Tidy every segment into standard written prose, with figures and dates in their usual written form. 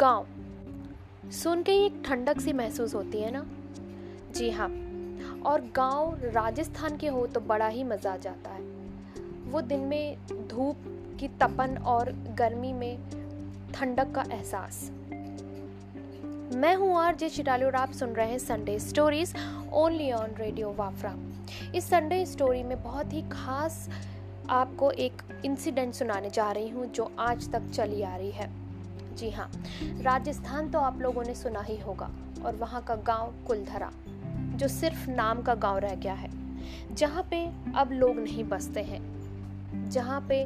गाँव सुन के एक ठंडक सी महसूस होती है ना। जी हाँ, और गांव राजस्थान के हो तो बड़ा ही मज़ा आ जाता है। वो दिन में धूप की तपन और गर्मी में ठंडक का एहसास। मैं हूँ आरजे शिताली और आप सुन रहे हैं Sunday stories only on radio वाफरा। इस संडे स्टोरी में बहुत ही खास आपको एक इंसिडेंट सुनाने जा रही हूँ जो आज तक चली आ रही है। जी हाँ, राजस्थान तो आप लोगों ने सुना ही होगा और वहाँ का गाँव कुलधरा जो सिर्फ नाम का गांव रह गया है, जहाँ पे अब लोग नहीं बसते हैं, जहाँ पे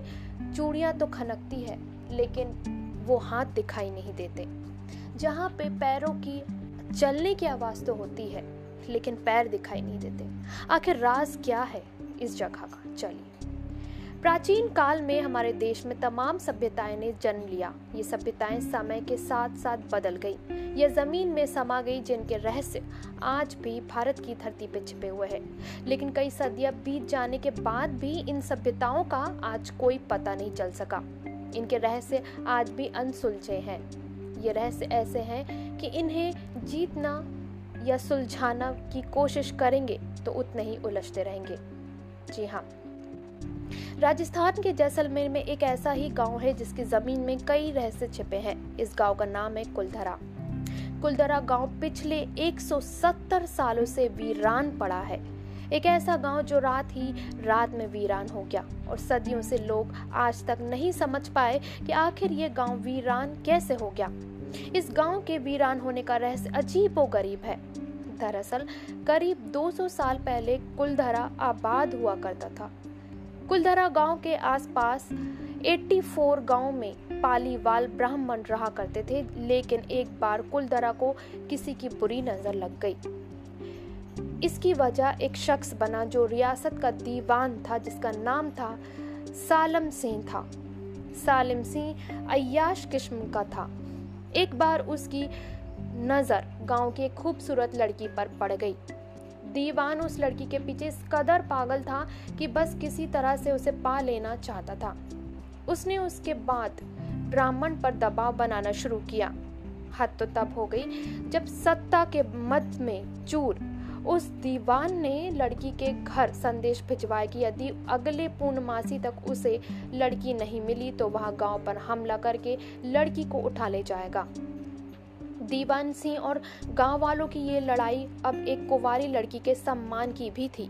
चूड़ियाँ तो खनकती है लेकिन वो हाथ दिखाई नहीं देते, जहाँ पे पैरों की चलने की आवाज़ तो होती है लेकिन पैर दिखाई नहीं देते। आखिर राज क्या है इस जगह का, चलिए। प्राचीन काल में हमारे देश में तमाम सभ्यताएं ने जन्म लिया। ये सभ्यताएं समय के साथ साथ बदल गई, यह ज़मीन में समा गई, जिनके रहस्य आज भी भारत की धरती पर छिपे हुए हैं। लेकिन कई सदियां बीत जाने के बाद भी इन सभ्यताओं का आज कोई पता नहीं चल सका। इनके रहस्य आज भी अनसुलझे हैं। ये रहस्य ऐसे हैं कि इन्हें जीतना या सुलझाना की कोशिश करेंगे तो उतने ही उलझते रहेंगे। जी हाँ, राजस्थान के जैसलमेर में एक ऐसा ही गाँव है जिसकी ज़मीन में कई रहस्य छिपे हैं। इस गाँव का नाम है कुलधरा। कुलधरा गांव पिछले 170 सालों से वीरान पड़ा है। एक ऐसा गांव जो रात ही रात में वीरान हो गया और सदियों से लोग आज तक नहीं समझ पाए कि आखिर ये गांव वीरान कैसे हो गया। इस गांव के वीरान होने का रहस्य अजीबोगरीब है। दरअसल करीब 200 साल पहले कुलधरा आबाद हुआ करता था। कुलधरा गांव के आसपास 84 गांव में पालीवाल ब्राह्मण रहा करते थे, लेकिन एक बार कुलधरा को किसी की बुरी नजर लग गई। इसकी वजह एक शख्स बना जो रियासत का दीवान था, जिसका नाम था सालिम सिंह था। सालिम सिंह अय्याश किस्म का था। एक बार उसकी नज़र गांव की एक खूबसूरत लड़की पर पड़ गई। दीवान उस लड़की के पीछे इस कदर पागल था कि बस किसी तरह से उसे पा लेना चाहता था। उसने उसके बाद ब्राह्मण पर दबाव बनाना शुरू किया। हद तो तब हो गई जब सत्ता के मत में चूर उस दीवान ने लड़की के घर संदेश भिजवाया कि यदि अगले पूर्णमासी तक उसे लड़की नहीं मिली तो वह गांव पर हमला करके लड़की को उठा ले जाएगा। दीवान सिंह और गांव वालों की ये लड़ाई अब एक कुंवारी लड़की के सम्मान की भी थी,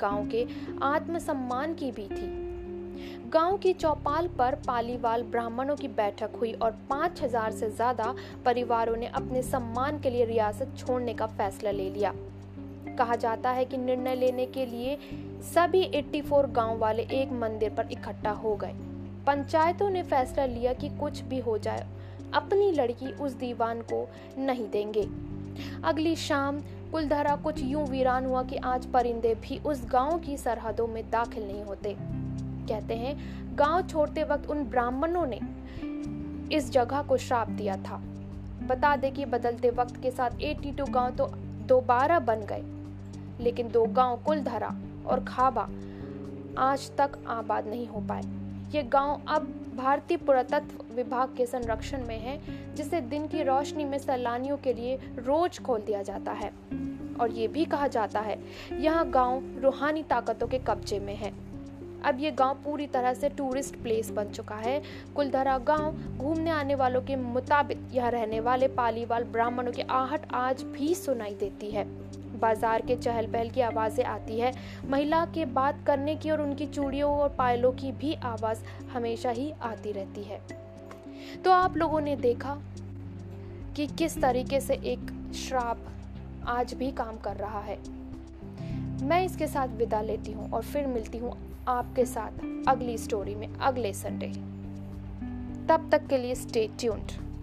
गांव के आत्मसम्मान की भी थी। गांव की चौपाल पर पालीवाल ब्राह्मणों की बैठक हुई और 5,000 से ज्यादा परिवारों ने अपने सम्मान के लिए रियासत छोड़ने का फैसला ले लिया। कहा जाता है कि निर्णय लेने के लिए सभी 84 गांव वाले एक मंदिर पर इकट्ठा हो गए। पंचायतों ने फैसला लिया कि कुछ भी हो जाए अपनी लड़की उस दीवान को नहीं देंगे। अगली शाम कुलधरा कुछ यूं वीरान हुआ कि आज परिंदे भी उस गाँव की सरहदों में दाखिल नहीं होते। कहते हैं गांव छोड़ते वक्त उन ब्राह्मणों ने इस जगह को श्राप दिया था। बता दें कि बदलते वक्त के साथ 82 गांव तो दोबारा बन गए, लेकिन दो गांव कुलधरा और खाबा आज तक आबाद नहीं हो पाए। ये गांव अब भारतीय पुरातत्व विभाग के संरक्षण में है, जिसे दिन की रोशनी में सैलानियों के लिए रोज खोल दिया जाता है। और ये भी कहा जाता है यह गांव रूहानी ताकतों के कब्जे में है। अब ये गांव पूरी तरह से टूरिस्ट प्लेस बन चुका है। कुलधरा गांव घूमने आने वालों के मुताबिक यहाँ रहने वाले पालीवाल ब्राह्मणों की आहट आज भी सुनाई देती है। बाजार के चहल पहल की आवाज़ें आती है। महिला के बात करने की और उनकी चूड़ियों और पायलों की भी आवाज़ हमेशा ही आती रहती है। तो आप लोगों ने देखा कि किस तरीके से एक श्राप आज भी काम कर रहा है। मैं इसके साथ विदा लेती हूँ और फिर मिलती हूँ आपके साथ अगली स्टोरी में अगले संडे। तब तक के लिए स्टे ट्यून्ड।